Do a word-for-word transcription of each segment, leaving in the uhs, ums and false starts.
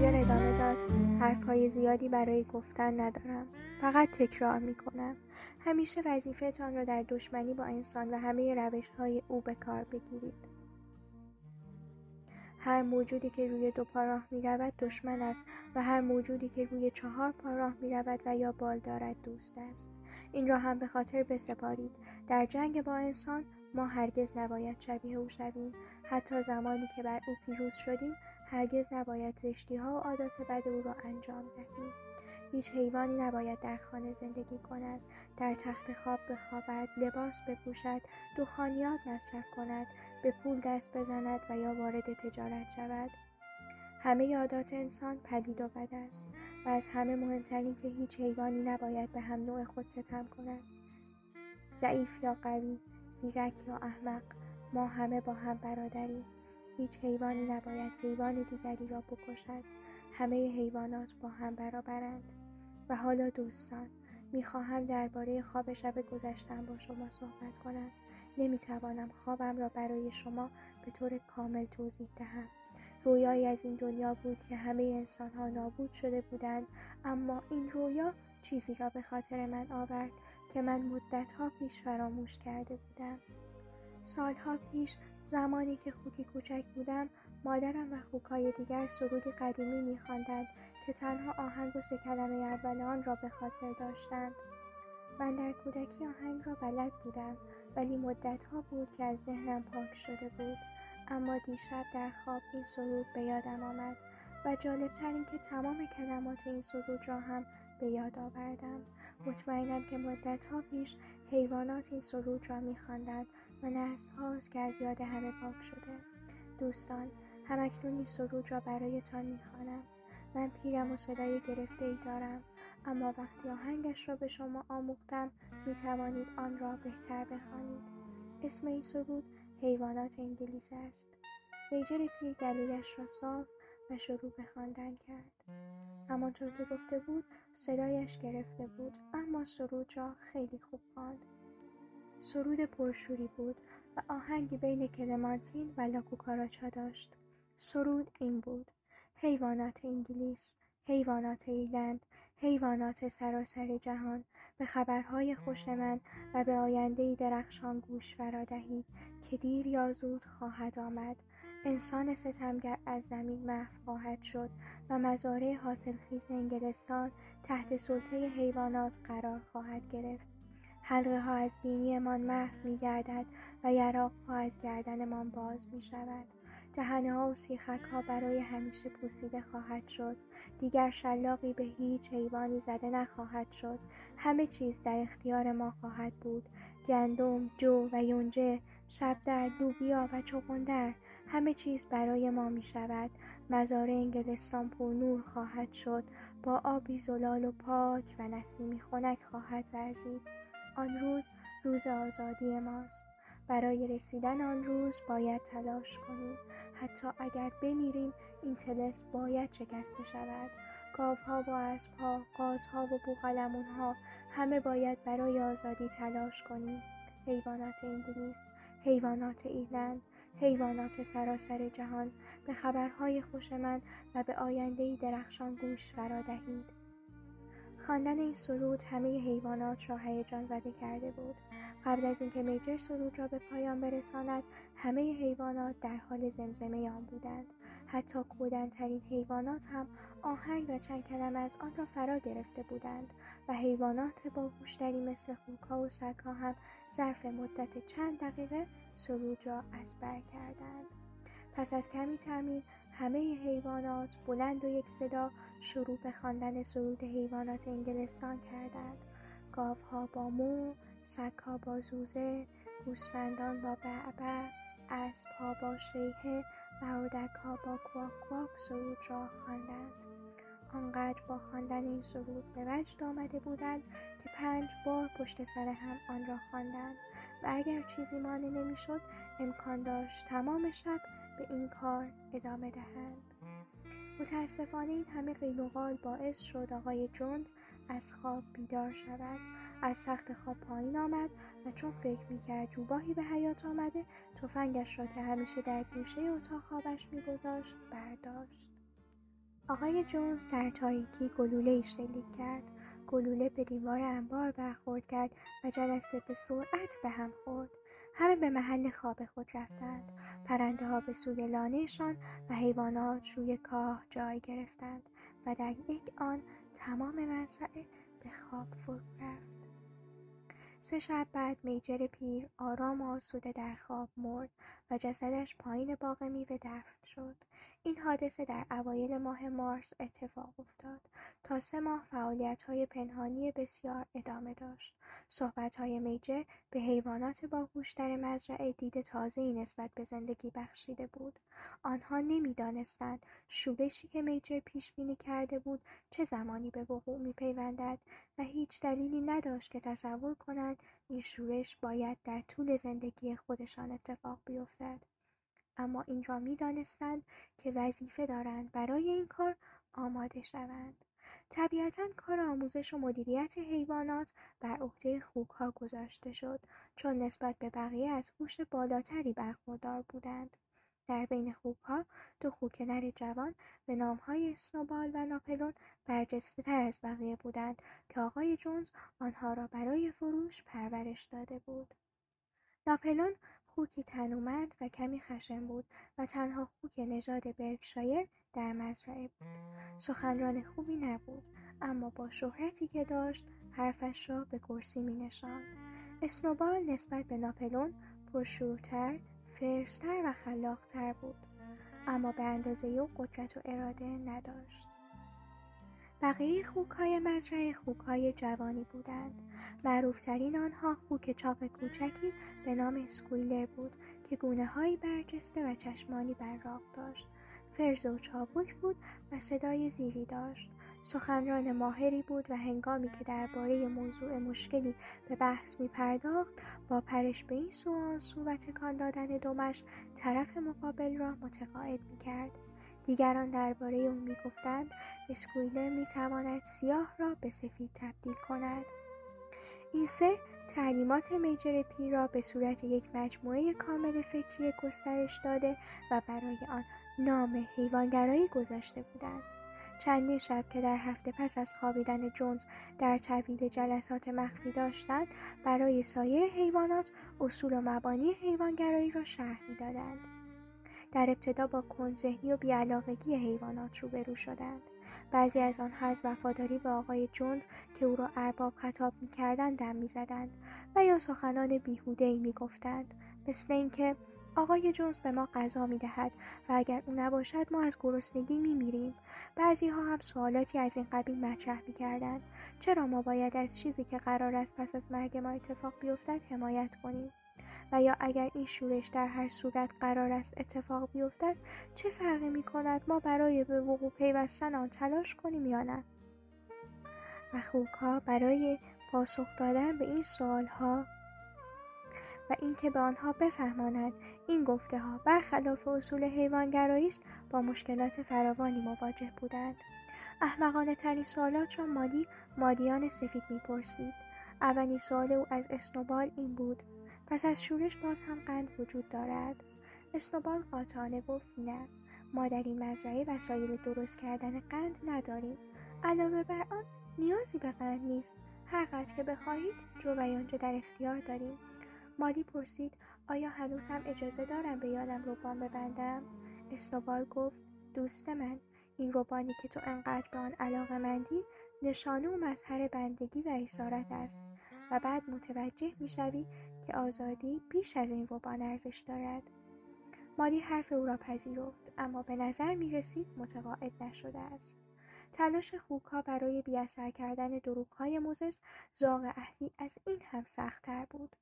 تاجر ادامه داد. حرفهای زیادی برای گفتن ندارم. فقط تکرار میکنم. همیشه وظیفه تان را در دشمنی با انسان و همه روشهای او به کار بگیرید. هر موجودی که روی دو پا راه می رود دشمن است و هر موجودی که روی چهار پا راه می رود و یا بال دارد دوست است. این را هم به خاطر بسپارید. در جنگ با انسان ما هرگز نباید شبیه او شویم. حتی زمانی که بر او پیروز شدیم هرگز نباید زشتی ها و عادات بد او را انجام دهیم. هیچ حیوانی نباید در خانه زندگی کند، در تخت خواب بخوابد، لباس بپوشد، دخانیات مصرف کند، به پول دست بزند و یا وارد تجارت شود. همه عادات انسان پدید و بد است و از همه مهمترین که هیچ حیوانی نباید به هم نوع خود ستم کند. ضعیف یا قوی، زیرک یا احمق، ما همه با هم برادریم. هیچ حیوانی نباید حیوان دیگری را بکشد. همه حیوانات با هم برابرند. و حالا دوستان، میخواهم درباره خواب شب گذشتم با شما صحبت کنم. نمیتوانم خوابم را برای شما به طور کامل توضیح دهم. رویایی از این دنیا بود که همه انسانها نابود شده بودند، اما این رویا چیزی را به خاطر من آورد که من مدتها پیش فراموش کرده بودم. سالها پیش، زمانی که خوکی کوچک بودم، مادرم و خوکای دیگر سرودی قدیمی می‌خواندند که تنها آهنگ و سه کلمه اول آن را به خاطر داشتند. من در کودکی آهنگ را بلد بودم، ولی مدت‌ها بود که از ذهنم پاک شده بود. اما دیشب در خواب این سرود به یادم آمد و جالب‌تر این که تمام کلمات این سرود را هم به یاد آوردم. مطمئنم که مدت‌ها پیش حیوانات این سرود را می‌خواندند و نسل‌هاست که از یاد همه پاک شده. دوستان، همکنون این سرود را برایتان می‌خوانم. من پیرم و صدای گرفته‌ای دارم، اما وقتی آهنگش را به شما آموختم می‌توانید آن را بهتر بخوانید. اسم این سرود حیوانات انگلیس است. میجر پیر گلویش را صاف و شروع به خواندن کرد. همانطور که گفته بود صدایش گرفته بود، اما سرود را خیلی خوب خواند. سرود پرشوری بود و آهنگی بین کلماتین و لاکوکاراچا داشت. سرود این بود: حیوانات انگلیس، حیوانات ایلند، حیوانات سراسر جهان، به خبرهای خوش من و به آینده‌ای درخشان گوش فرا دهید که دیر یا زود خواهد آمد. انسان ستمگر از زمین محو خواهد شد و مزارع حاصلخیز انگلستان تحت سلطه حیوانات قرار خواهد گرفت. حلقه ها از بینی من محو می گردد و یراق ها از گردن من باز می شود. دهنه ها و سیخک ها برای همیشه پوسیده خواهد شد. دیگر شلاقی به هیچ حیوانی زده نخواهد شد. همه چیز در اختیار ما خواهد بود: گندم، جو و یونجه، شبدر، لوبیا و چغندر. همه چیز برای ما می شود. مزارع انگلستان پر نور خواهد شد. با آبی زلال و پاک و نسیمی خنک خواهد ورزید. آن روز روز آزادی ماست. برای رسیدن آن روز باید تلاش کنیم. حتی اگر بمیریم این طلسم باید شکسته شود. گاوها و اسبها، قازها و بوقلمونها، همه باید برای آزادی تلاش کنیم. حیوانات انگلیس، حیوانات ایلند، حیوانات سراسر جهان، به خبرهای خوش من و به آینده‌ای درخشان گوش فرا دهید. خواندن این سرود همه حیوانات را هیجان زده کرده بود. قبل از اینکه میجر سرود را به پایان برساند، همه حیوانات در حال زمزمه آن بودند. حتی کودن‌ترین حیوانات هم آهنگ و چند کلمه از آن را فرا گرفته بودند و حیوانات باهوشتری مثل خوک‌ها و سگ‌ها هم ظرف مدت چند دقیقه سرود را از بر کردند. پس از کمی تمرین همه حیوانات بلند و یک صدا شروع به خواندن سرود حیوانات انگلستان کردند. گاوها با مو، سگ‌ها با زوزه، گوسفندان با بعبع، اسب‌ها با شیهه و اردک‌ها با کواک کواک سرود را خواندند. آنقدر با خواندن این سرود به وجد آمده بودند که پنج بار پشت سر هم آن را خواندند و اگر چیزی مانع نمی‌شد امکان داشت تمام شب به این کار ادامه دهند. متاسفانه این همه قیل و قال باعث شد آقای جونز از خواب بیدار شود. از تخت خواب پایین آمد و چون فکر میکرد روباهی به حیات آمده، تفنگش را که همیشه در گوشه اتاق خوابش میگذاشت برداشت. آقای جونز در تاریکی گلوله‌ای شلیک کرد. گلوله به دیوار انبار برخورد کرد و جرسه به سرعت به هم خورد. همه به محل خواب خود رفتند. پرنده ها به سوی لانه‌شان و حیوانات روی کاه جای گرفتند و در یک آن تمام مزرعه به خواب فرو رفت. سه شب بعد میجر پیر آرام و آسوده در خواب مرد و جسدش پایین باغ میوه دفن شد. این حادثه در اوایل ماه مارس اتفاق افتاد. تا سه ماه فعالیت‌های پنهانی بسیار ادامه داشت. صحبت‌های میجر به حیوانات باهوش در مزرعه دید تازه‌ای نسبت به زندگی بخشیده بود. آنها نمی‌دانستند شورشی که میجر پیش‌بینی کرده بود چه زمانی به وقوع می‌پیوندد و هیچ دلیلی نداشت که تصور کنند این شورش باید در طول زندگی خودشان اتفاق بیفتد. اما این را می دانستند که وظیفه دارند برای این کار آماده شوند. طبیعتاً کار آموزش و مدیریت حیوانات بر عهده خوک‌ها گذاشته شد، چون نسبت به بقیه از هوش بالاتری برخوردار بودند. در بین خوک‌ها دو خوک نر جوان به نام‌های اسنوبال و ناپلون برجسته‌تر از بقیه بودند که آقای جونز آنها را برای فروش پرورش داده بود. ناپلون خوکی تنومند و کمی خشن بود و تنها خوک نژاد برکشایر در مزرعه بود. سخنران خوبی نبود، اما با شهرتی که داشت حرفش را به کرسی می نشاند. اسنوبال نسبت به ناپلون پرشورتر، فرستر و خلاقتر بود، اما به اندازه او قدرت و اراده نداشت. بقیه خوک‌های مزرعه خوک‌های جوانی بودند. معروفترین آنها خوک چاق کوچکی به نام اسکویلر بود که گونه‌هایی برجسته و چشمانی براق داشت. فرز و چابک بود و صدای زیری داشت. سخنران ماهری بود و هنگامی که درباره موضوع مشکلی به بحث می پرداخت با پرش به این سو و آن سو و تکان دادن دمش طرف مقابل را متقاعد می کرد. دیگران درباره او می گفتند اسکویلر می تواند سیاه را به سفید تبدیل کند. این سه تعلیمات میجر پیر را به صورت یک مجموعه کامل فکری گسترش داده و برای آن نام حیوانگرایی گذاشته بودند. چندین شب که در هفته پس از خوابیدن جونز در طویل جلسات مخفی داشتند، برای سایر حیوانات اصول و مبانی حیوانگرایی را شرح می دادند. در ابتدا با کنزهی و بیعلاقگی حیوانات روبرو شدند. بعضی از آنها از وفاداری به آقای جونز که او را ارباب خطاب می کردند دم می زدند و یا سخنان بیهوده‌ای می گفتند، مثل این که آقای جونز به ما غذا می دهد و اگر او نباشد ما از گرسنگی می میریم. بعضی ها هم سوالاتی از این قبیل مطرح می کردند. چرا ما باید از چیزی که قرار است پس از مرگ ما اتفاق بیفتد حمایت کنیم؟ و یا اگر این شورش در هر صورت قرار است اتفاق بیفتد چه فرقی می کند ما برای به وقوع پیوستن آن تلاش کنیم یا نه؟ و خوک‌ها برای پاسخ دادن به این سوال‌ها و اینکه به آنها بفهماند این گفته ها برخلاف اصول حیوانگرایی است با مشکلات فراوانی مواجه بودند. احمقانه ترین سوالات را مادی مادیان سفید می‌پرسید. اولین سوال او از اسنوبال این بود: پس از شورش باز هم قند وجود دارد؟ اسنوبال قاطعانه گفت: نه، ما در این مزرعه وسایل درست کردن قند نداریم. علاوه بر آن نیازی به قند نیست. هر قدر که بخواهید جویانجا در اختیار داریم. مادی پرسید: آیا هنوز هم اجازه دارم به یادم روبان ببندم؟ اسنوبال گفت: دوست من، این روبانی که تو انقدر به آن علاقه‌مندی نشانه و مظهر بندگی و اسارت است و بعد متوجه می‌شوی که آزادی بیش از این روبان ارزش دارد. مادی حرف او را پذیرفت، اما به نظر می‌رسید متقاعد نشده است. تلاش خوک‌ها برای بی‌اثر کردن دروغ‌های موزس زاغ اهلی از این هم سخت‌تر بود.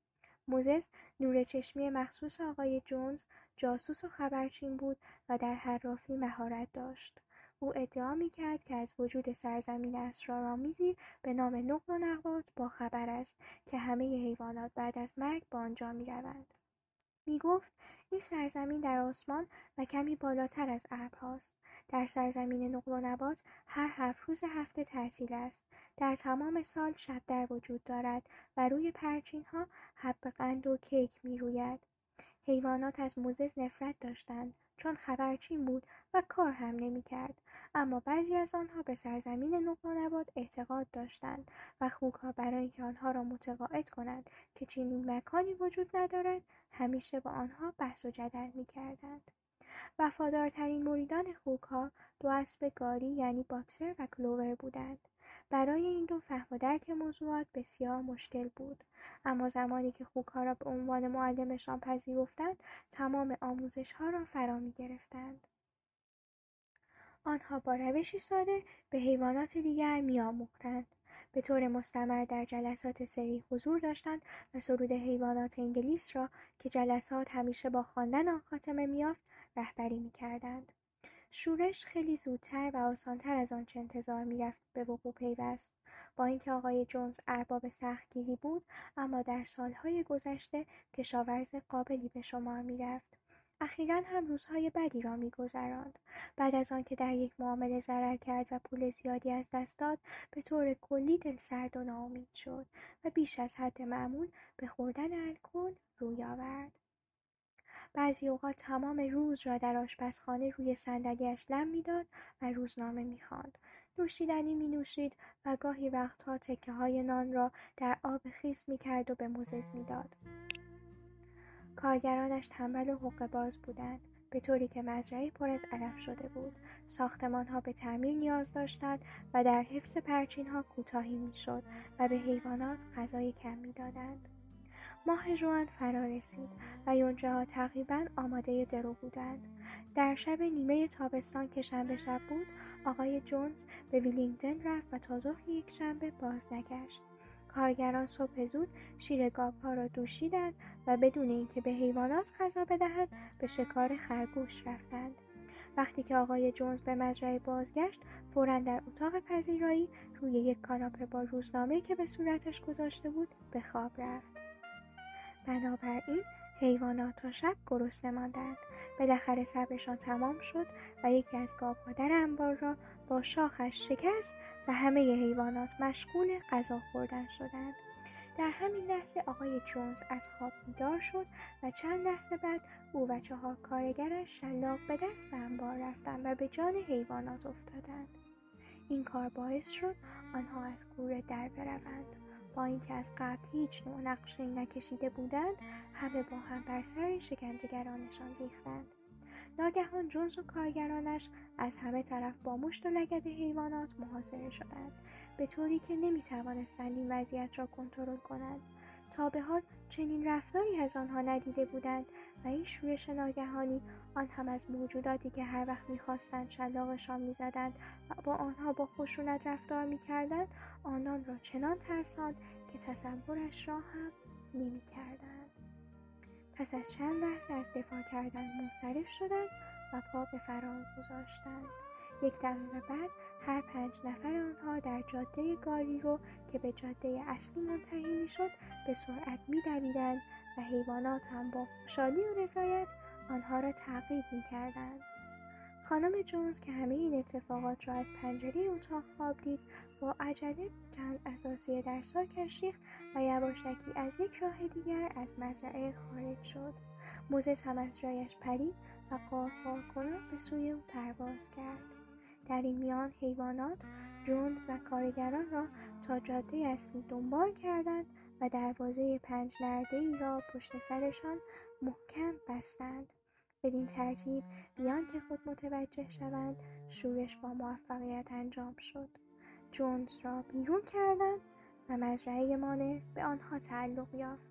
موزس نور چشمی مخصوص آقای جونز، جاسوس و خبرچین بود و در حرافی مهارت داشت. او ادعا می‌کرد که از وجود سرزمین اسرارآمیزی به نام نقل و نقاد با خبر است که همه حیوانات بعد از مرگ به آنجا می‌روند. می‌گفت این سرزمین در آسمان و کمی بالاتر از ابرهاست. در سرزمین نقل و نبات هر هفت روز هفته تعطیل است. در تمام سال شب در وجود دارد و روی پرچین‌ها حب قند و کیک می‌روید. حیوانات از موزس نفرت داشتند چون خبرچین بود و کار هم نمی کرد. اما بعضی از آنها به سرزمین نقل‌ونبات اعتقاد داشتند و خوک‌ها برای اینکه آنها را متقاعد کنند که چنین مکانی وجود ندارد، همیشه با آنها بحث و جدل می کردند. وفادارترین مریدان خوک‌ها دو اسب گاری یعنی باکسر و کلوور بودند. برای این دو فهم و درک موضوعات بسیار مشکل بود، اما زمانی که خوک‌ها را به عنوان معلمشان پذیرفتند، تمام آموزش‌ها را فرا می‌گرفتند. آنها با روشی ساده به حیوانات دیگر می‌آموختند. به طور مستمر در جلسات سری حضور داشتند و سرود حیوانات انگلیس را که جلسات همیشه با خواندن آن خاتمه می‌یافت، رهبری می‌کردند. شورش خیلی زودتر و آسانتر از آنچه انتظار می‌رفت به وقوع پیوست. با اینکه آقای جونز ارباب سختگیری بود، اما در سالهای گذشته کشاورز قابلی به شمار می‌رفت. اخیراً هم روزهای بدی را می‌گذراند. بعد از آنکه در یک معامله ضرر کرد و پول زیادی از دست داد، به طور کلی دلسرد و ناامید شد و بیش از حد معمول به خوردن الکل روی آورد. بعضی اوقات تمام روز را در آشپزخانه روی صندلی‌اش لم می‌داد و روزنامه می‌خواند. نوشیدنی می‌نوشید و گاهی وقتها تکه‌های نان را در آب خیس می‌کرد و به موزز می‌داد. کارگرانش تنبل و حقه‌باز بودند، به طوری که مزرعه پر از علف شده بود. ساختمان‌ها به تعمیر نیاز داشتند و در حفظ پرچین‌ها کوتاهی می‌شد و به حیوانات غذای کم می‌دادند. ماه ژوئن فرا رسید و یونجه‌ها تقریباً آماده درو بودند. در شب نیمه تابستان که شنبه شب بود، آقای جونز به ویلینگدن رفت و تا ظهر یک شنبه باز نگشت. کارگران صبح زود شیر گاوها را دوشیدند و بدون اینکه به حیوانات غذا بدهند، به شکار خرگوش رفتند. وقتی که آقای جونز به مزرعه بازگشت، فوراً در اتاق پذیرایی روی یک کاناپه با روزنامه که به صورتش گذاشته بود، به خواب رفت. بنابراین حیوانات تا شب گرسنه ماندند. بالاخره صبرشان تمام شد و یکی از گاوها در انبار را با شاخش شکست و همه ی حیوانات مشغول غذا خوردن شدند. در همین لحظه آقای جونز از خواب بیدار شد و چند لحظه بعد او و چهار کارگرش شلاق به دست به انبار رفتند و به جان حیوانات افتادند. این کار باعث شد آنها از گور در بروند. با اینکه از قبل هیچ نوع نقشی نکشیده بودند، همه با هم بر سر شکنجه‌گرانشان ریختند. ناگهان جونز و کارگرانش از همه طرف با مشت و لگد حیوانات محاصره شدند، به طوری که نمی‌توانستند این وضعیت را کنترل کنند. تا به حال چنین رفتاری از آنها ندیده بودند و این شورش ناگهانی، آن هم از موجوداتی که هر وقت می‌خواستند شلاقشان می‌زدند و با آنها با خشونت رفتار می‌کردند، آنان را چنان ترساند که تصورش را هم نمی‌کردند. پس از چند لحظه از دفاع کردن منصرف شدند و پا به فرار گذاشتند. یک دقیقه بعد هر پنج نفر آنها در جاده گاری رو که به جاده اصلی منتهی می‌شد به سرعت می‌دویدند و حیوانات هم با خوشحالی و رضایت آنها را تعقیب می‌کردند. خانم جونز که همه این اتفاقات را از پنجره اتاق خواب دید، با عجله چند اساسیه در ساکش ریخت و یواشکی از یک راه دیگر از مزرعه خارج شد. موزس هم از جایش پرید و قارقار کنان به سوی او پرواز کرد. در این میان حیوانات جونز و کارگران را تا جاده اصلی دنبال کردند و دروازه پنج نرده‌ای را پشت سرشان محکم بستند. بدین ترتیب بیان که خود متوجه شوند، شورش با موفقیت انجام شد. جونز را بیرون کردند و مزرعه مانع به آنها تعلق یافت.